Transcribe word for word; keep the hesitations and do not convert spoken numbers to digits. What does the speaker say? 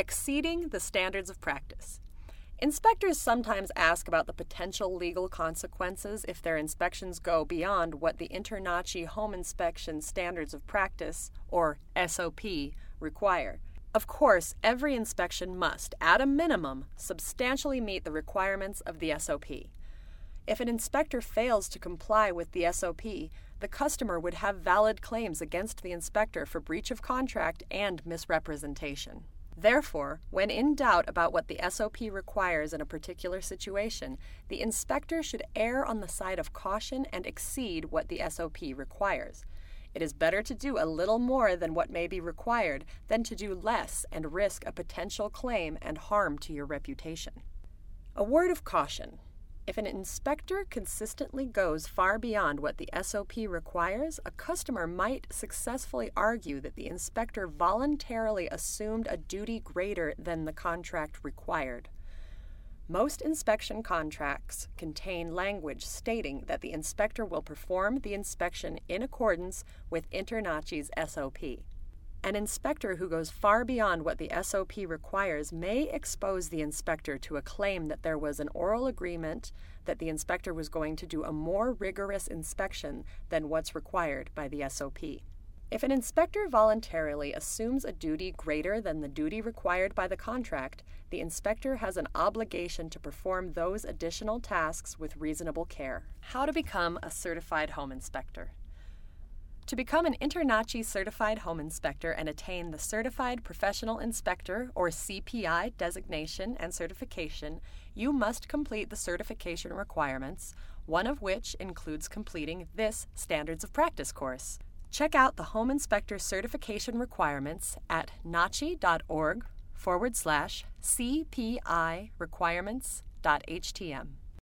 exceeding the standards of practice. Inspectors sometimes ask about the potential legal consequences if their inspections go beyond what the InterNACHI Home Inspection Standards of Practice, or S O P, require. Of course, every inspection must, at a minimum, substantially meet the requirements of the S O P. If an inspector fails to comply with the S O P, the customer would have valid claims against the inspector for breach of contract and misrepresentation. Therefore, when in doubt about what the S O P requires in a particular situation, the inspector should err on the side of caution and exceed what the S O P requires. It is better to do a little more than what may be required than to do less and risk a potential claim and harm to your reputation. A word of caution. If an inspector consistently goes far beyond what the S O P requires, a customer might successfully argue that the inspector voluntarily assumed a duty greater than the contract required. Most inspection contracts contain language stating that the inspector will perform the inspection in accordance with InterNACHI's S O P. An inspector who goes far beyond what the S O P requires may expose the inspector to a claim that there was an oral agreement that the inspector was going to do a more rigorous inspection than what's required by the S O P. If an inspector voluntarily assumes a duty greater than the duty required by the contract, the inspector has an obligation to perform those additional tasks with reasonable care. How to become a certified home inspector. To become an InterNACHI Certified Home Inspector and attain the Certified Professional Inspector, or C P I, designation and certification, you must complete the certification requirements, one of which includes completing this Standards of Practice course. Check out the Home Inspector Certification Requirements at nachi dot org forward slash C P I requirements dot H T M.